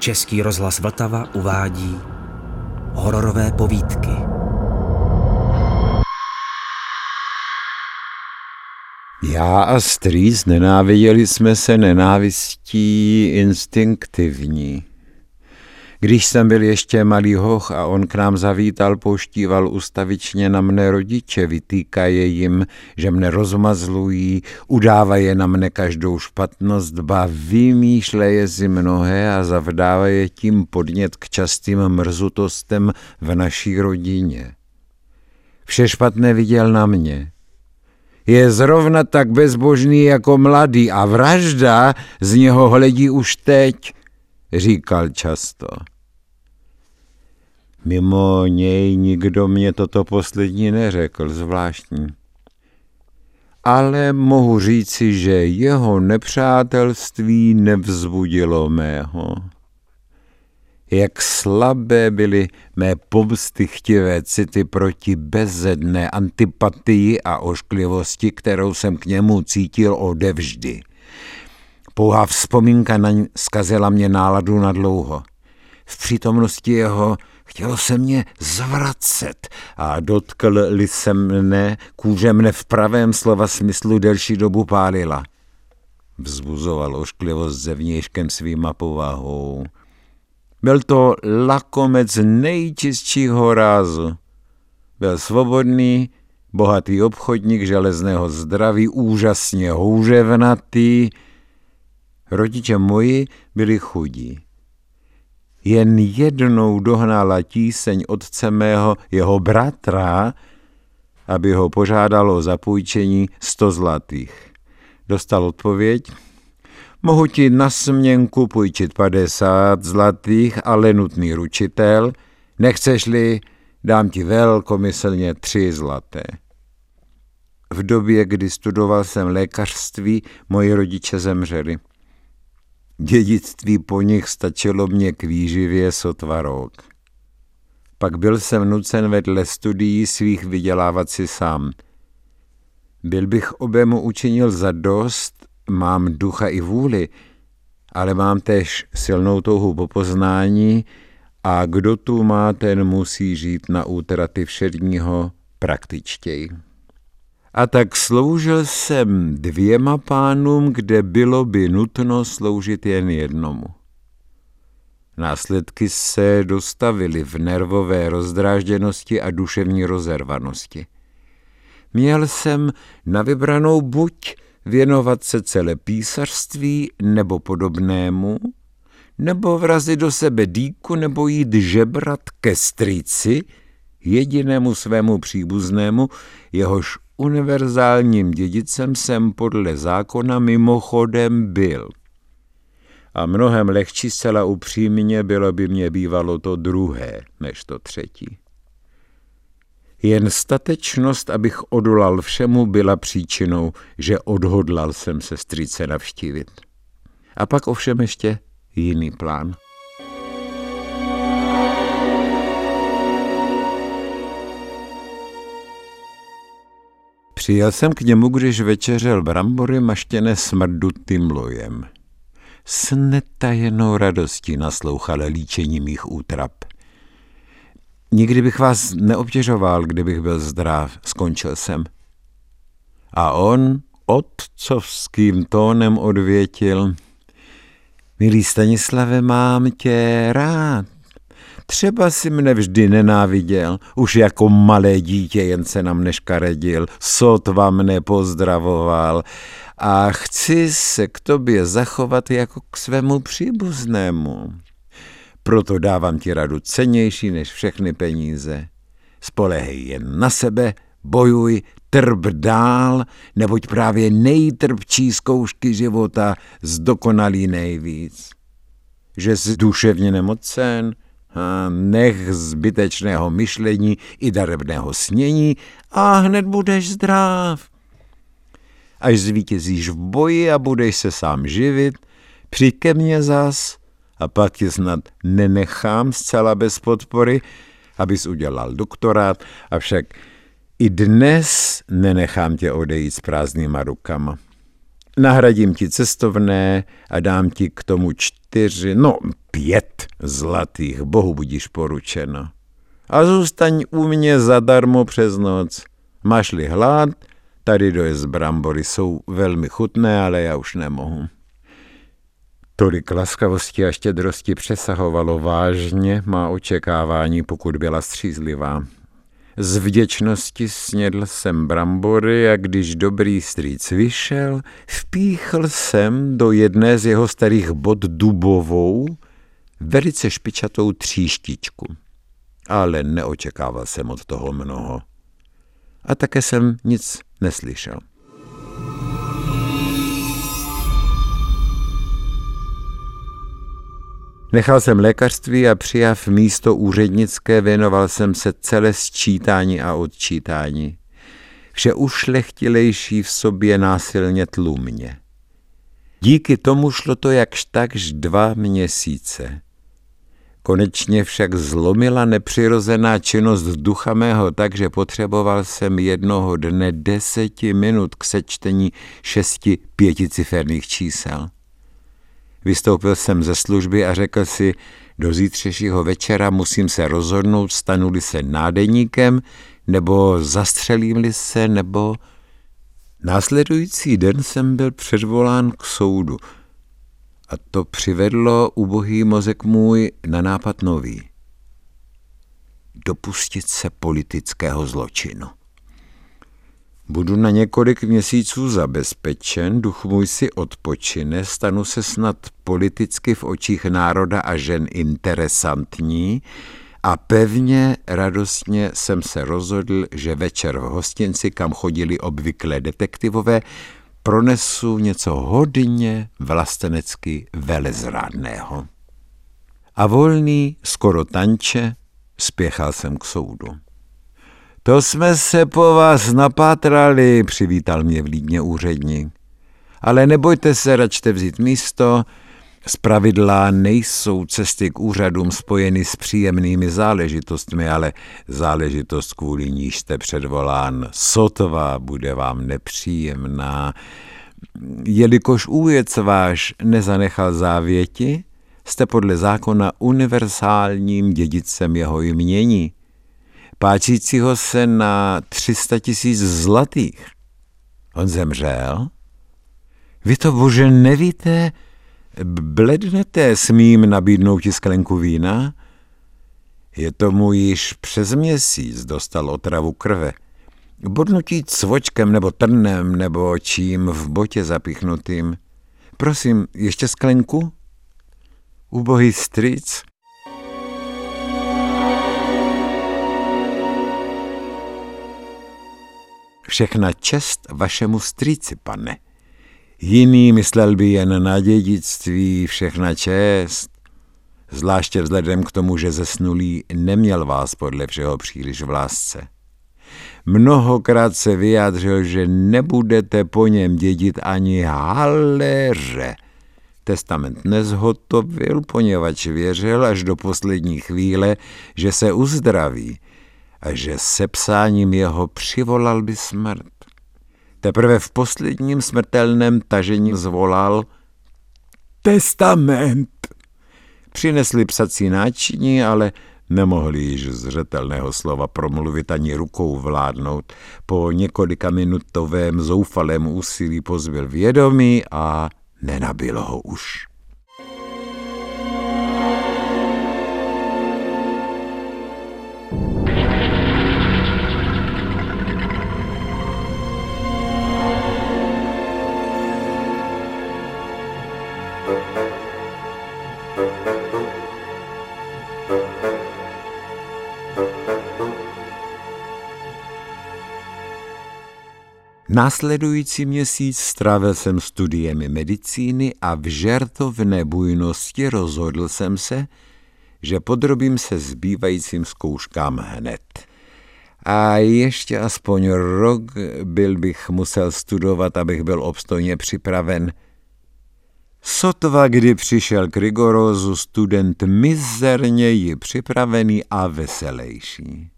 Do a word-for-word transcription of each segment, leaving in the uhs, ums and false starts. Český rozhlas Vltava uvádí Hororové povídky. Já a strýc nenáviděli jsme se nenávistí instinktivní. Když jsem byl ještě malý hoch a on k nám zavítal, poštíval ustavičně na mne rodiče, vytýkaje jim, že mne rozmazlují, udávaje na mne každou špatnost, ba vymýšleje si mnohé a zavdávaje tím podnět k častým mrzutostem v naší rodině. Vše špatné viděl na mě. Je zrovna tak bezbožný jako mladý a vražda z něho hledí už teď, říkal často. Mimo něj nikdo mě toto poslední neřekl, zvláštní. Ale mohu říci, že jeho nepřátelství nevzbudilo mého. Jak slabé byly mé pomstychtivé city proti bezedné antipatii a ošklivosti, kterou jsem k němu cítil odevždy. Pouhá vzpomínka na ní zkazila mě náladu nadlouho. V přítomnosti jeho chtělo se mě zvracet a dotkl-li se mne, kůže mne v pravém slova smyslu delší dobu pálila. Vzbuzoval ošklivost zevnějškem svýma povahou. Byl to lakomec nejčistšího rázu. Byl svobodný, bohatý obchodník železného zdraví, úžasně houževnatý. Rodiče moji byli chudí. Jen jednou dohnala tíseň otce mého jeho bratra, aby ho požádalo o zapůjčení sto zlatých. Dostal odpověď: mohu ti na směnku půjčit padesát zlatých, ale nutný ručitel. Nechceš-li, dám ti velkomyslně tři zlaté. V době, kdy studoval jsem lékařství, moji rodiče zemřeli. Dědictví po nich stačilo mě k výživě sotva rok. Pak byl jsem nucen vedle studií svých vydělávat si sám. Byl bych obému učinil zadost, mám ducha i vůli, ale mám též silnou touhu po poznání a kdo tu má, ten musí žít na útraty všedního praktičtěji. A tak sloužil jsem dvěma pánům, kde bylo by nutno sloužit jen jednomu. Následky se dostavily v nervové rozdrážděnosti a duševní rozervanosti. Měl jsem na vybranou buď věnovat se celé písařství nebo podobnému, nebo vrazit do sebe dýku nebo jít žebrat ke strýci, jedinému svému příbuznému, jehož univerzálním dědicem jsem podle zákona mimochodem byl. A mnohem lehčí, zcela upřímně, bylo by mě bývalo to druhé než to třetí. Jen statečnost, abych odolal všemu, byla příčinou, že odhodlal jsem se strýce navštívit. A pak ovšem ještě jiný plán. Přijel jsem k němu, když večeřel brambory maštěné smrdutým lojem. S netajenou radostí naslouchal líčení mých útrap. Nikdy bych vás neobtěžoval, kdybych byl zdrav, skončil jsem. A on otcovským tónem odvětil: milý Stanislave, mám tě rád. Třeba si mne vždy nenáviděl, už jako malé dítě jen se na mne škaredil, sotva mne pozdravoval a chci se k tobě zachovat jako k svému příbuznému. Proto dávám ti radu cennější než všechny peníze. Spolehej jen na sebe, bojuj, trp dál, neboť právě nejtrpčí zkoušky života zdokonalí nejvíc. Že jsi duševně nemocen, a nech zbytečného myšlení i darebného snění a hned budeš zdrav. Až zvítězíš v boji a budeš se sám živit, přijď ke mně zas a pak tě snad nenechám zcela bez podpory, abys udělal doktorát, avšak i dnes nenechám tě odejít s prázdnýma rukama. nahradím ti cestovné a dám ti k tomu čtyři, no pět zlatých, bohu budíš poručeno. A zůstaň u mě zadarmo přes noc. Máš-li hlad, tady dojezd brambory, jsou velmi chutné, ale já už nemohu. Tolik laskavosti a štědrosti přesahovalo vážně má očekávání, pokud byla střízlivá. Z vděčnosti snědl jsem brambory a když dobrý strýc vyšel, vpíchl jsem do jedné z jeho starých bod dubovou, velice špičatou tříštičku. Ale neočekával jsem od toho mnoho. A také jsem nic neslyšel. Nechal jsem lékařství a přijav místo úřednické věnoval jsem se celé sčítání a odčítání. Vše ušlechtilejší v sobě násilně tlumně. Díky tomu šlo to jakž takž dva měsíce. Konečně však zlomila nepřirozená činnost ducha mého, takže potřeboval jsem jednoho dne deseti minut k sečtení šesti pěticiferných čísel. Vystoupil jsem ze služby a řekl si, do zítřejšího večera musím se rozhodnout, stanu-li se nádeníkem, nebo zastřelím-li se, nebo... Následující den jsem byl předvolán k soudu. A to přivedlo ubohý mozek můj na nápad nový. Dopustit se politického zločinu. Budu na několik měsíců zabezpečen, duch můj si odpočine, stanu se snad politicky v očích národa a žen interesantní a pevně, radostně jsem se rozhodl, že večer v hostinci, kam chodili obvykle detektivové, pronesu něco hodně vlastenecky velezrádného. A volný, skoro tanče, spěchal jsem k soudu. To jsme se po vás napátrali, přivítal mě vlídně úředník. Ale nebojte se, račte vzít místo. Zpravidla nejsou cesty k úřadům spojeny s příjemnými záležitostmi, ale záležitost, kvůli níž jste předvolán, sotva bude vám nepříjemná. Jelikož újec váš nezanechal závěti, jste podle zákona univerzálním dědicem jeho jmění, páčícího se na tři sta tisíc zlatých. On zemřel? Vy to, bože, nevíte? Blednete, smím nabídnout ti sklenku vína? Je tomu již přes měsíc, dostal otravu krve. Bodnutí cvočkem nebo trnem nebo čím v botě zapichnutým. Prosím, ještě sklenku? Ubohý strýc? Všechna čest vašemu strýci, pane. Jiný myslel by jen na dědictví, všechna čest. Zvláště vzhledem k tomu, že zesnulý neměl vás podle všeho příliš v lásce. Mnohokrát se vyjádřil, že nebudete po něm dědit ani haléře. Testament nezhotovil, poněvadž věřil až do poslední chvíle, že se uzdraví a že sepsáním jeho přivolal by smrt. Teprve v posledním smrtelném tažení zvolal testament. Přinesli psací náčiní, ale nemohli již zřetelného slova promluvit ani rukou vládnout. Po několika minutovém zoufalém úsilí pozbyl vědomí a nenabylo ho už. Následující měsíc strávil jsem studiemi medicíny a v žertovné bujnosti rozhodl jsem se, že podrobím se zbývajícím zkouškám hned. A ještě aspoň rok byl bych musel studovat, abych byl obstojně připraven. Sotva, kdy přišel k rigorózu, student mizerněji připravený a veselejší.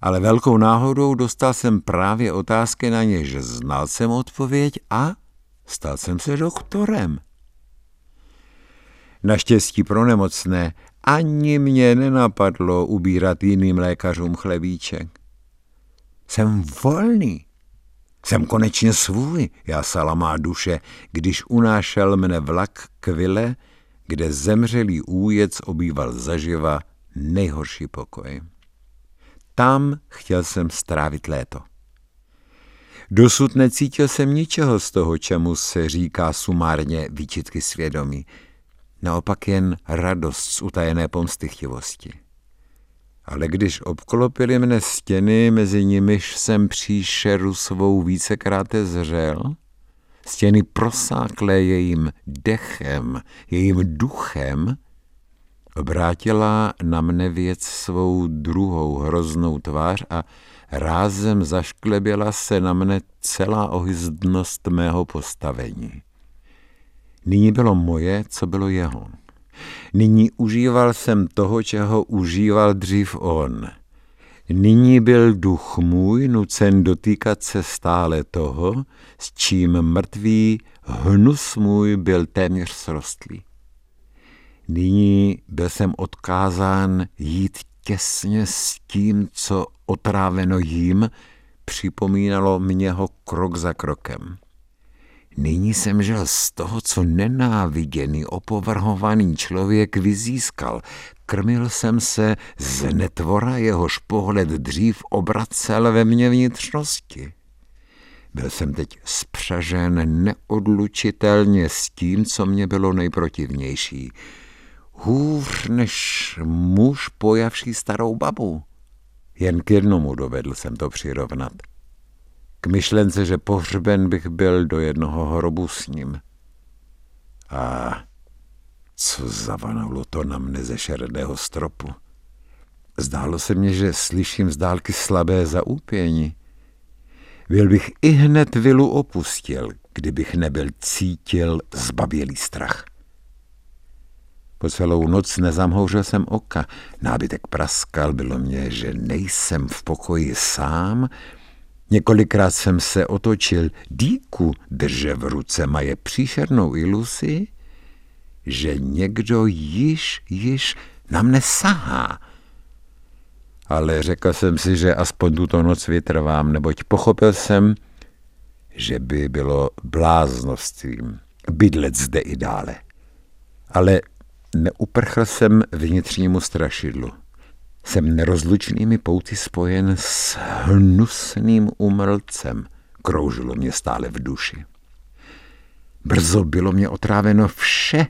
Ale velkou náhodou dostal jsem právě otázky, na něž znal jsem odpověď a Stal jsem se doktorem. Naštěstí pro nemocné ani mě nenapadlo ubírat jiným lékařům chlebíček. Jsem volný. Jsem konečně svůj, jásala má duše, když unášel mne vlak k vile, kde zemřelý újec obýval zaživa nejhorší pokoj. Tam chtěl jsem strávit léto. Dosud necítil jsem ničeho z toho, čemu se říká sumárně výčitky svědomí. Naopak jen radost z utajené pomstychtivosti. Ale když obklopily mne stěny, mezi nimiž jsem příšeru svou vícekráte zřel, stěny prosáklé jejím dechem, jejím duchem, obrátila na mne věc svou druhou hroznou tvář a rázem zaškleběla se na mne celá ohyzdnost mého postavení. Nyní bylo moje, co bylo jeho. Nyní užíval jsem toho, čeho užíval dřív on. Nyní byl duch můj nucen dotýkat se stále toho, s čím mrtvý hnus můj byl téměř srostlý. Nyní byl jsem odkázán jít těsně s tím, co otráveno jím připomínalo mě ho krok za krokem. Nyní jsem žil z toho, co nenáviděný, opovrhovaný člověk vyzískal. Krmil jsem se z netvora, jehož pohled dřív obracel ve mně vnitřnosti. Byl jsem teď spřažen neodlučitelně s tím, co mě bylo nejprotivnější. Hůř než muž pojavší starou babu. Jen k jednomu dovedl jsem to přirovnat. K myšlence, že pohřben bych byl do jednoho hrobu s ním. A co zavanulo to na mne ze šeredého stropu. Zdálo se mně, že slyším z dálky slabé zaúpění. Byl bych i hned vilu opustil, kdybych nebyl cítil zbabělý strach. Po celou noc nezamhouřil jsem oka, nábytek praskal, bylo mě, že nejsem v pokoji sám. Několikrát jsem se otočil, dýku drže v ruce, má je příšernou iluzi, že někdo již, již na mne sahá. Ale řekl jsem si, že aspoň tuto noc vytrvám, neboť pochopil jsem, že by bylo bláznovstvím bydlet zde i dále. Ale neuprchl jsem vnitřnímu strašidlu. Jsem nerozlučnými pouty spojen s hnusným umrlcem, kroužilo mě stále v duši. Brzo bylo mě otráveno vše,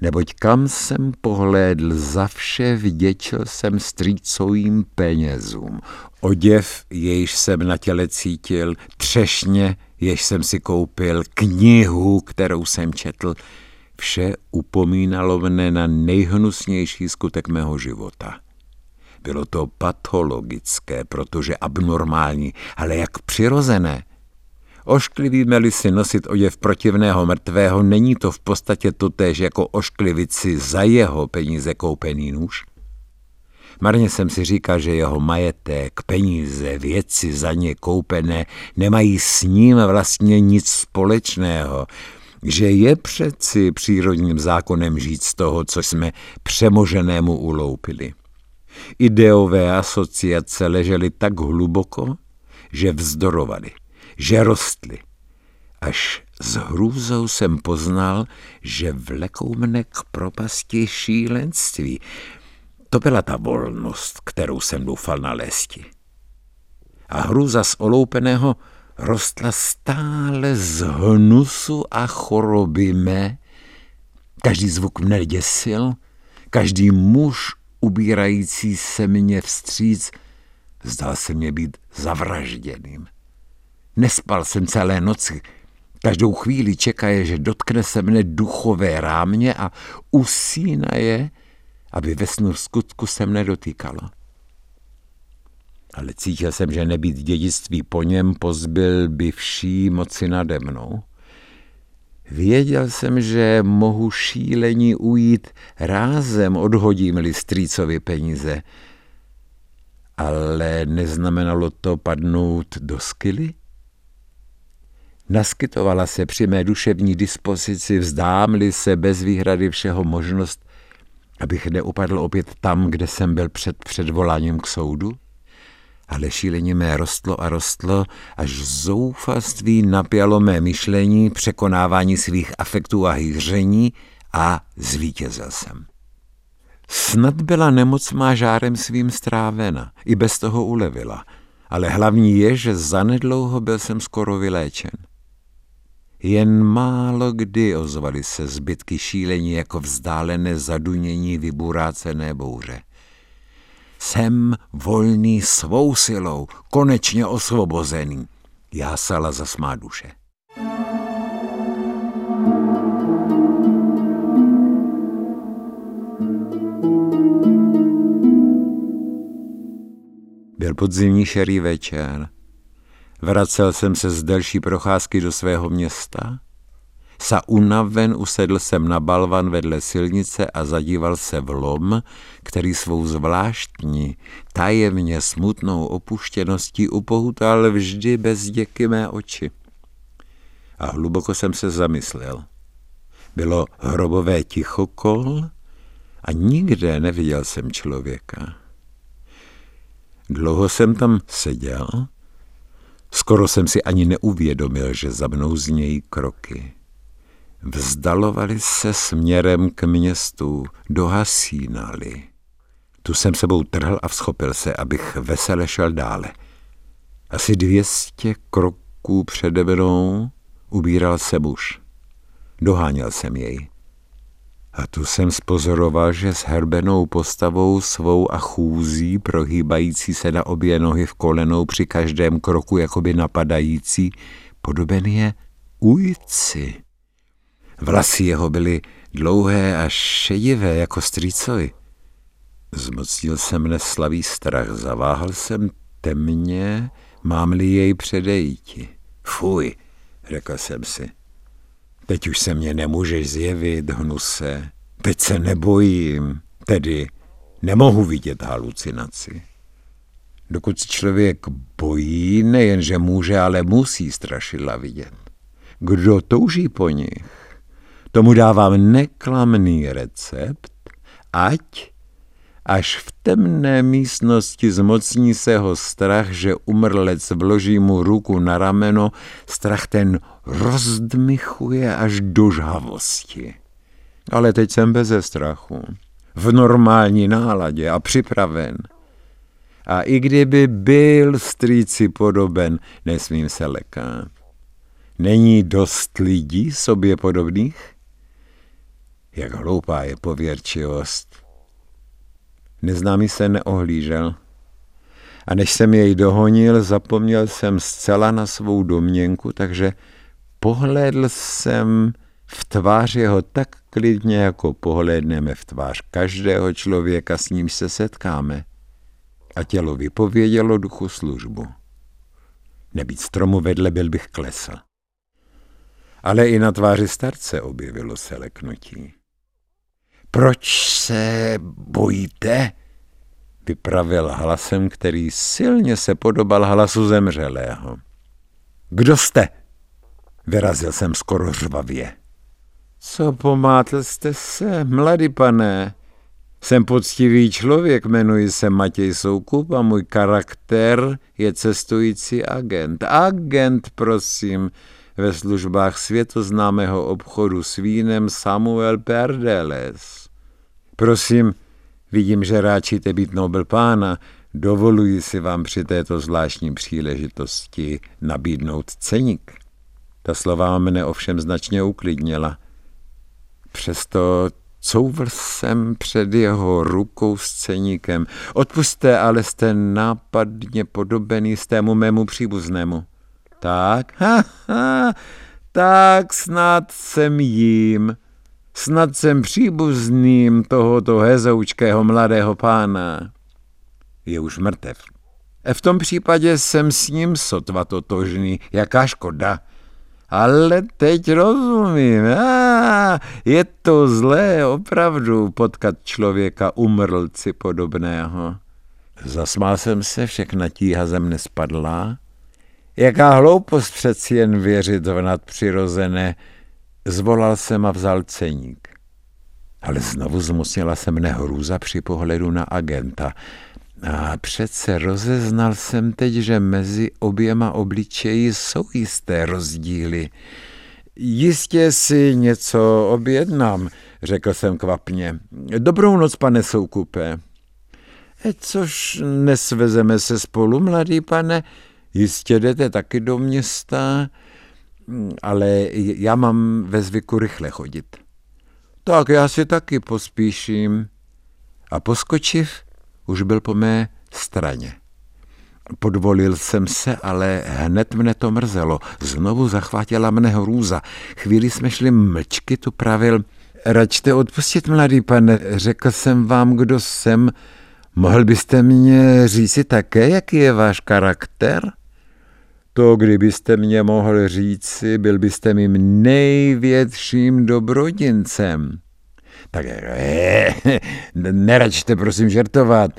neboť kam jsem pohlédl, za vše vděčil jsem strýcovým penězům. Oděv, jejž jsem na těle cítil, třešně, jež jsem si koupil, knihu, kterou jsem četl, vše upomínalo mne na nejhnusnější skutek mého života. Bylo to patologické, protože abnormální, ale jak přirozené. Ošklivíme-li si nosit oděv protivného mrtvého, není to v podstatě totéž jako ošklivit si za jeho peníze koupený nůž? Marně jsem si říkal, že jeho majetek, peníze, věci za ně koupené nemají s ním vlastně nic společného, že je přeci přírodním zákonem žít z toho, co jsme přemoženému uloupili. Ideové asociace ležely tak hluboko, že vzdorovaly, že rostly. Až s hrůzou jsem poznal, že vlekou mne k propasti šílenství. To byla ta volnost, kterou jsem doufal nalézti. A hrůza z oloupeného rostla stále z hnusu a choroby mé. Každý zvuk mne děsil, každý muž ubírající se mě vstříc, zdal se mě být zavražděným. Nespal jsem celé noci. Každou chvíli čekaje, že dotkne se mne duchové rámě a usínaje, aby ve snu v skutku se mne dotýkalo. Ale cítil jsem, že nebýt dědictví po něm pozbyl by vší moci nade mnou. Věděl jsem, že mohu šílení ujít, rázem odhodím-li strýcovi peníze. Ale neznamenalo to padnout do skyly? Naskytovala se při mé duševní dispozici, vzdám-li se bez výhrady všeho možnost, abych neupadl opět tam, kde jsem byl před předvoláním k soudu? Ale šílení mé rostlo a rostlo, až zoufalství napjalo mé myšlení, překonávání svých afektů a hýření a zvítězil jsem. Snad byla nemoc má žárem svým strávena, i bez toho ulevila, ale hlavní je, že zanedlouho byl jsem skoro vyléčen. Jen málo kdy ozvaly se zbytky šílení jako vzdálené zadunění vyburácené bouře. Jsem volný svou silou, konečně osvobozený, jásala zas má duše. Byl podzimní šerý večer. Vracel jsem se z delší procházky do svého města. Sa unaven usedl jsem na balvan vedle silnice a zadíval se v lom, který svou zvláštní, tajemně smutnou opuštěností upohutal vždy bezděky mé oči. A hluboko jsem se zamyslel. Bylo hrobové tichokol a nikde neviděl jsem člověka. Dlouho jsem tam seděl, skoro jsem si ani neuvědomil, že za mnou znějí kroky. Vzdalovali se směrem k městu, dohasínali. Tu jsem sebou trhl a vzchopil se, abych vesele šel dále. Asi dvěstě kroků přede mnou ubíral se muž. Doháněl jsem jej. A tu jsem spozoroval, že s herbenou postavou svou a chůzí, prohýbající se na obě nohy v kolenou při každém kroku jakoby napadající, podoben je ujci. Vlasy jeho byly dlouhé a šedivé jako strýcovi. Zmocnil se mne slavý strach, zaváhal jsem temně, mám-li jej předejti. Fuj, řekl jsem si. Teď už se mě nemůžeš zjevit, hnuse. Teď se nebojím, tedy nemohu vidět halucinaci. Dokud člověk bojí, nejenže může, ale musí strašidla vidět. Kdo touží po nich? Tomu dávám neklamný recept, ať až v temné místnosti zmocní se ho strach, že umrlec vloží mu ruku na rameno, strach ten rozdmychuje až do žhavosti. Ale teď jsem beze strachu, v normální náladě a připraven. A i kdyby byl strýci podoben, nesmím se lekat. Není dost lidí sobě podobných? Jak hloupá je pověrčivost. Neznámý se neohlížel. A než jsem jej dohonil, zapomněl jsem zcela na svou domněnku, takže pohlédl jsem v tvář jeho tak klidně, jako pohlédneme v tvář každého člověka, s nímž se setkáme. A tělo vypovědělo duchu službu. Nebýt stromu vedle, byl bych klesl. Ale i na tváři starce objevilo se leknutí. Proč se bojíte? Vypravil hlasem, který silně se podobal hlasu zemřelého. Kdo jste? Vyrazil jsem skoro řvavě. Co pomátl jste se, mladý pane? Jsem poctivý člověk, jmenuji se Matěj Soukup a můj charakter je cestující agent. Agent, prosím, ve službách světoznámého obchodu s vínem Samuel Perdeles. Prosím, vidím, že ráčíte být nobel pána, dovoluji si vám při této zvláštní příležitosti nabídnout ceník. Ta slova mne ovšem značně uklidnila. Přesto couvl jsem před jeho rukou s ceníkem. Odpusťte, ale jste nápadně podobený stému mému příbuznému. Tak, ha, ha, tak snad jsem jím, snad jsem příbuzným tohoto hezoučkého mladého pána. Je už mrtev. V tom případě jsem s ním sotva totožný, jaká škoda. Ale teď rozumím, a, je to zlé opravdu potkat člověka umrlci podobného. Zasmál jsem se, všechna tíha ze mne spadla. Jaká hloupost přeci jen věřit v nadpřirozené. Zvolal jsem a vzal ceník. Ale znovu zmusnila se mne hrůza při pohledu na agenta. A přece rozeznal jsem teď, že mezi oběma obličeji jsou jisté rozdíly. Jistě si něco objednám, řekl jsem kvapně. Dobrou noc, pane Soukupe. E, což nesvezeme se spolu, mladý pane? Jistě jdete taky do města, ale já mám ve zvyku rychle chodit. Tak já si taky pospíším. A poskočiv už byl po mé straně. Podvolil jsem se, ale hned mne to mrzelo. Znovu zachvátila mne hrůza. Chvíli jsme šli mlčky, tu pravil. Račte odpustit, mladý pane, řekl jsem vám, kdo jsem. Mohl byste mě říci také, jaký je váš charakter? To, kdybyste mě mohl říci, byl byste mým největším dobrodincem. Tak eh, neračte prosím žertovat.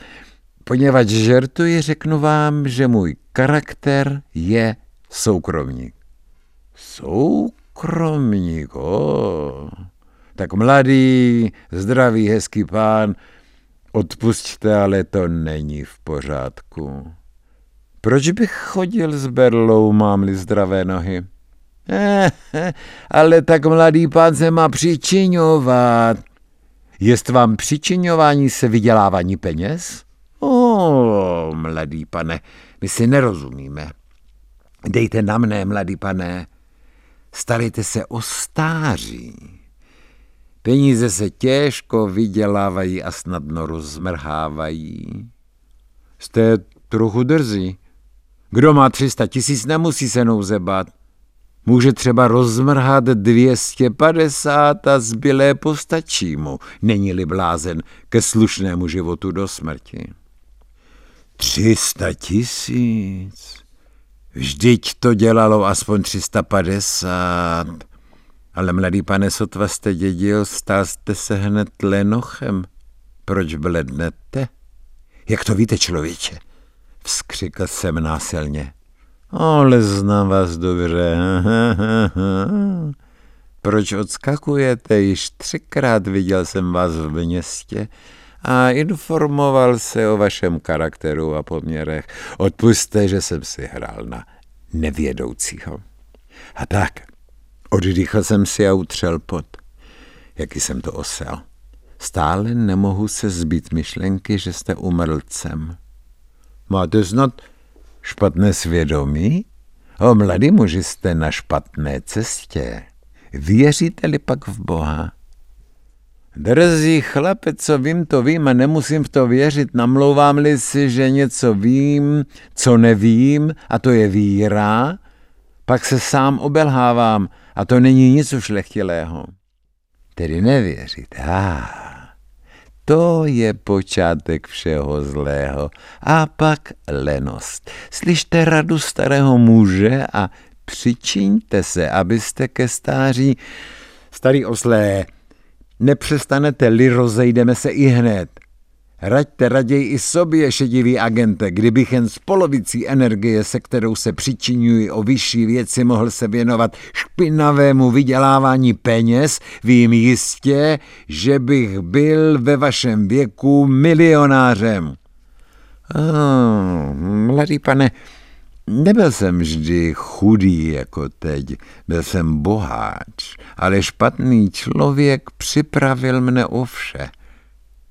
Poněvadž žertuji, řeknu vám, že můj charakter je soukromník. Soukromník, o. Tak mladý, zdravý, hezký pán, odpusťte, ale to není v pořádku. Proč bych chodil s berlou, mám-li zdravé nohy? Eh, eh, ale tak mladý pán se má přičiňovat. Jest vám přičiňování se vydělávání peněz? O, mladý pane, my si nerozumíme. Dejte na mne, mladý pane. Starejte se o stáří. Peníze se těžko vydělávají a snadno rozmrhávají. Jste trochu drzí. Kdo má tři sta tisíc, nemusí se nouze bát. Může třeba rozmrhat dvě stě padesát a zbylé postačí mu, není-li blázen, ke slušnému životu do smrti. tři sta tisíc? Vždyť to dělalo aspoň tři sta padesát. Ale mladý pane, sotva jste dědil, stál jste se hned lenochem. Proč blednete? Jak to víte, člověče? Vzkřikl jsem násilně. Ale znám vás dobře. Proč odskakujete? Již třikrát viděl jsem vás v městě a informoval se o vašem charakteru a poměrech. Odpusťte, že jsem si hrál na nevědoucího. A tak, oddýchl jsem si a utřel pot. Jaký jsem to osel. Stále nemohu se zbýt myšlenky, že jste umrlcem. Máte znat špatné svědomí? O, mladí muži, jste na špatné cestě. Věříte-li pak v Boha? Drzí chlape, co vím, to vím a nemusím v to věřit. Namlouvám-li si, že něco vím, co nevím, a to je víra, pak se sám obelhávám a to není nic ušlechtilého. Tedy nevěřit. Ah. To je počátek všeho zlého. A pak lenost. Slyšte radu starého muže a přičiňte se, abyste ke stáří... Starý oslé, nepřestanete-li, rozejdeme se i hned. Raďte raději i sobě, šedivý agente, kdybych jen s polovicí energie, se kterou se přičiňuji o vyšší věci, mohl se věnovat špinavému vydělávání peněz, vím jistě, že bych byl ve vašem věku milionářem. Oh, mladý pane, nebyl jsem vždy chudý jako teď, byl jsem boháč, ale špatný člověk připravil mne o vše.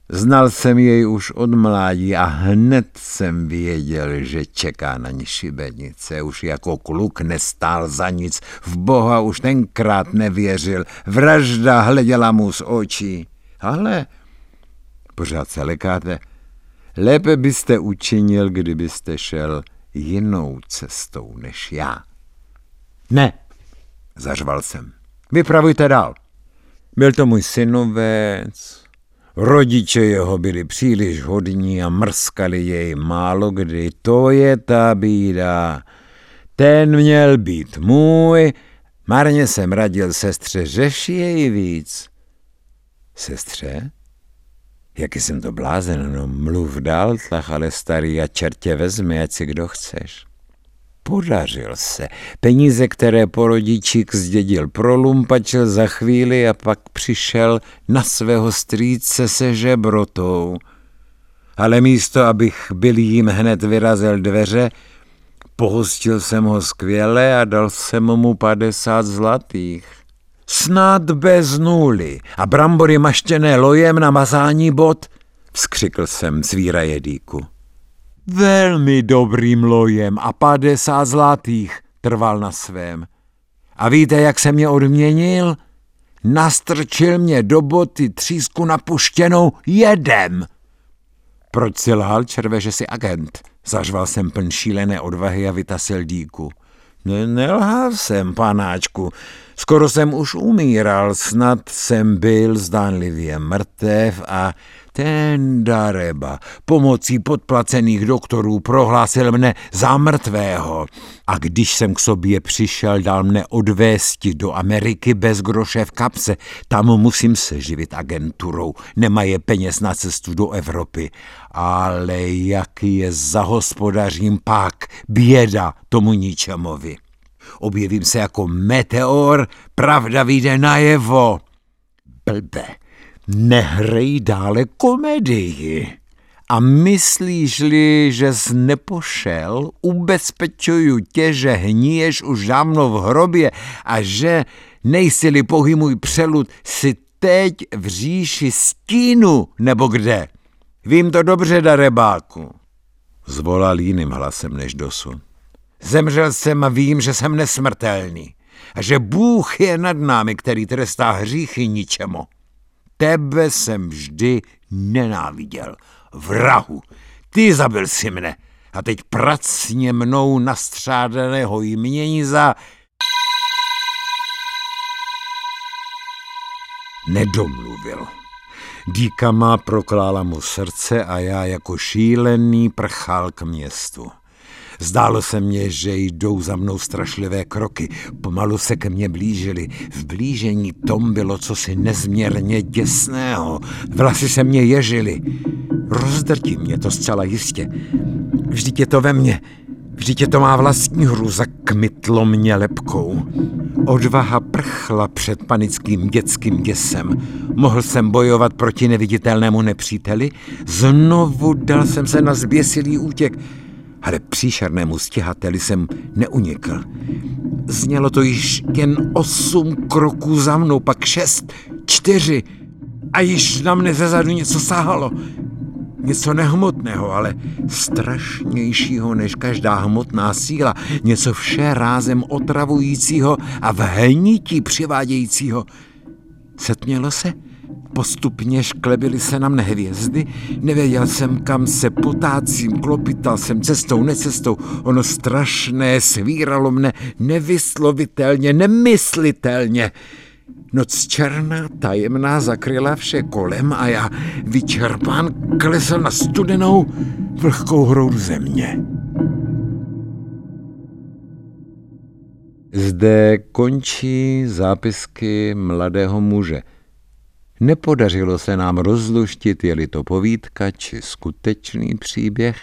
Znal jsem jej už od mládí a hned jsem věděl, že čeká na ní šibenice. Už jako kluk nestál za nic, v Boha už tenkrát nevěřil, vražda hleděla mu z očí. Ale pořád se lekáte, lépe byste učinil, kdybyste šel jinou cestou než já. Ne, zařval jsem, vypravujte dál. Byl to můj synovec. Rodiče jeho byli příliš hodní a mrskali jej málo kdy. To je ta bída. Ten měl být můj. Marně jsem radil sestře, řeši jej víc. Sestře? Jaký jsem to blázen, no mluv dál, tlach, ale starý a čertě vezmi, ať si kdo chceš. Podařil se. Peníze, které porodičík zdědil, prolumpačil za chvíli a pak přišel na svého strýce se žebrotou. Ale místo, abych byl jím hned vyrazil dveře, pohostil jsem ho skvěle a dal jsem mu padesát zlatých. Snad bez nuly a brambory maštěné lojem na mazání bot, vzkřikl jsem zvíra jedíku. Velmi dobrým lojem a padesát zlatých, trval na svém. A víte, jak se mě odměnil? Nastrčil mě do boty třísku napuštěnou jedem. Proč si lhal, červe, že jsi agent? Zařval jsem pln šílené odvahy a vytasil díku. Ne, nelhal jsem, panáčku. Skoro jsem už umíral, snad jsem byl zdánlivě mrtev a ten Dareba pomocí podplacených doktorů prohlásil mne za mrtvého. A když jsem k sobě přišel, dal mne odvésti do Ameriky bez groše v kapse. Tam musím se živit agenturou, nemají peněz na cestu do Evropy. Ale jaký je zahospodařím pak, běda tomu ničemovi. Objevím se jako meteor, pravda vyjde najevo. Blbe, nehrej dále komedii. A myslíš-li, že jsi nepošel, ubezpečuju tě, že hníješ už dávno v hrobě a že, nejsi-li pohý můj přelud, si teď v říši stínu nebo kde. Vím to dobře, darebáku, zvolal jiným hlasem než dosud. Zemřel jsem a vím, že jsem nesmrtelný a že Bůh je nad námi, který trestá hříchy ničemu. Tebe jsem vždy nenáviděl, vrahu, ty zabil si mne a teď pracně mnou nastřádaného jmění za... Nedomluvil. Díka má proklála mu srdce a já jako šílený prchal k městu. Zdálo se mně, že jdou za mnou strašlivé kroky. Pomalu se ke mně blížili. V blížení tom bylo cosi nezměrně děsného. Vlasy se mě ježily. Rozdrtí mě to zcela jistě. Vždyť je to ve mně. Vždyť je to má vlastní hrůza kmitlo mě lebkou. Odvaha prchla před panickým dětským děsem. Mohl jsem bojovat proti neviditelnému nepříteli. Znovu dal jsem se na zběsilý útěk. Ale příšernému stihateli jsem neunikl. Znělo to již jen osm kroků za mnou, pak šest, čtyři. A již na mne zezadu něco sáhalo. Něco nehmotného, ale strašnějšího než každá hmotná síla. Něco vše rázem otravujícího a v hnití přivádějícího. Setmělo se? Postupně šklebily se na mne hvězdy, nevěděl jsem, kam se potácím, klopital jsem cestou, necestou. Ono strašné svíralo mne nevyslovitelně, nemyslitelně. Noc černá, tajemná, zakryla vše kolem a já, vyčerpán, klesl na studenou, vlhkou hroudu země. Zde končí zápisky mladého muže. Nepodařilo se nám rozluštit, je-li to povídka či skutečný příběh.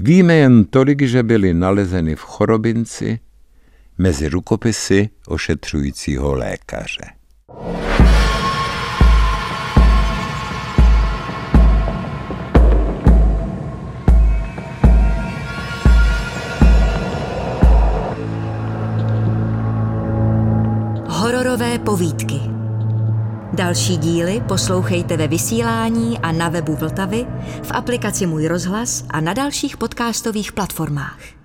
Víme jen tolik, že byly nalezeny v Chorobinci mezi rukopisy ošetřujícího lékaře. Hororové povídky. Další díly poslouchejte ve vysílání a na webu Vltavy, v aplikaci Můj rozhlas a na dalších podcastových platformách.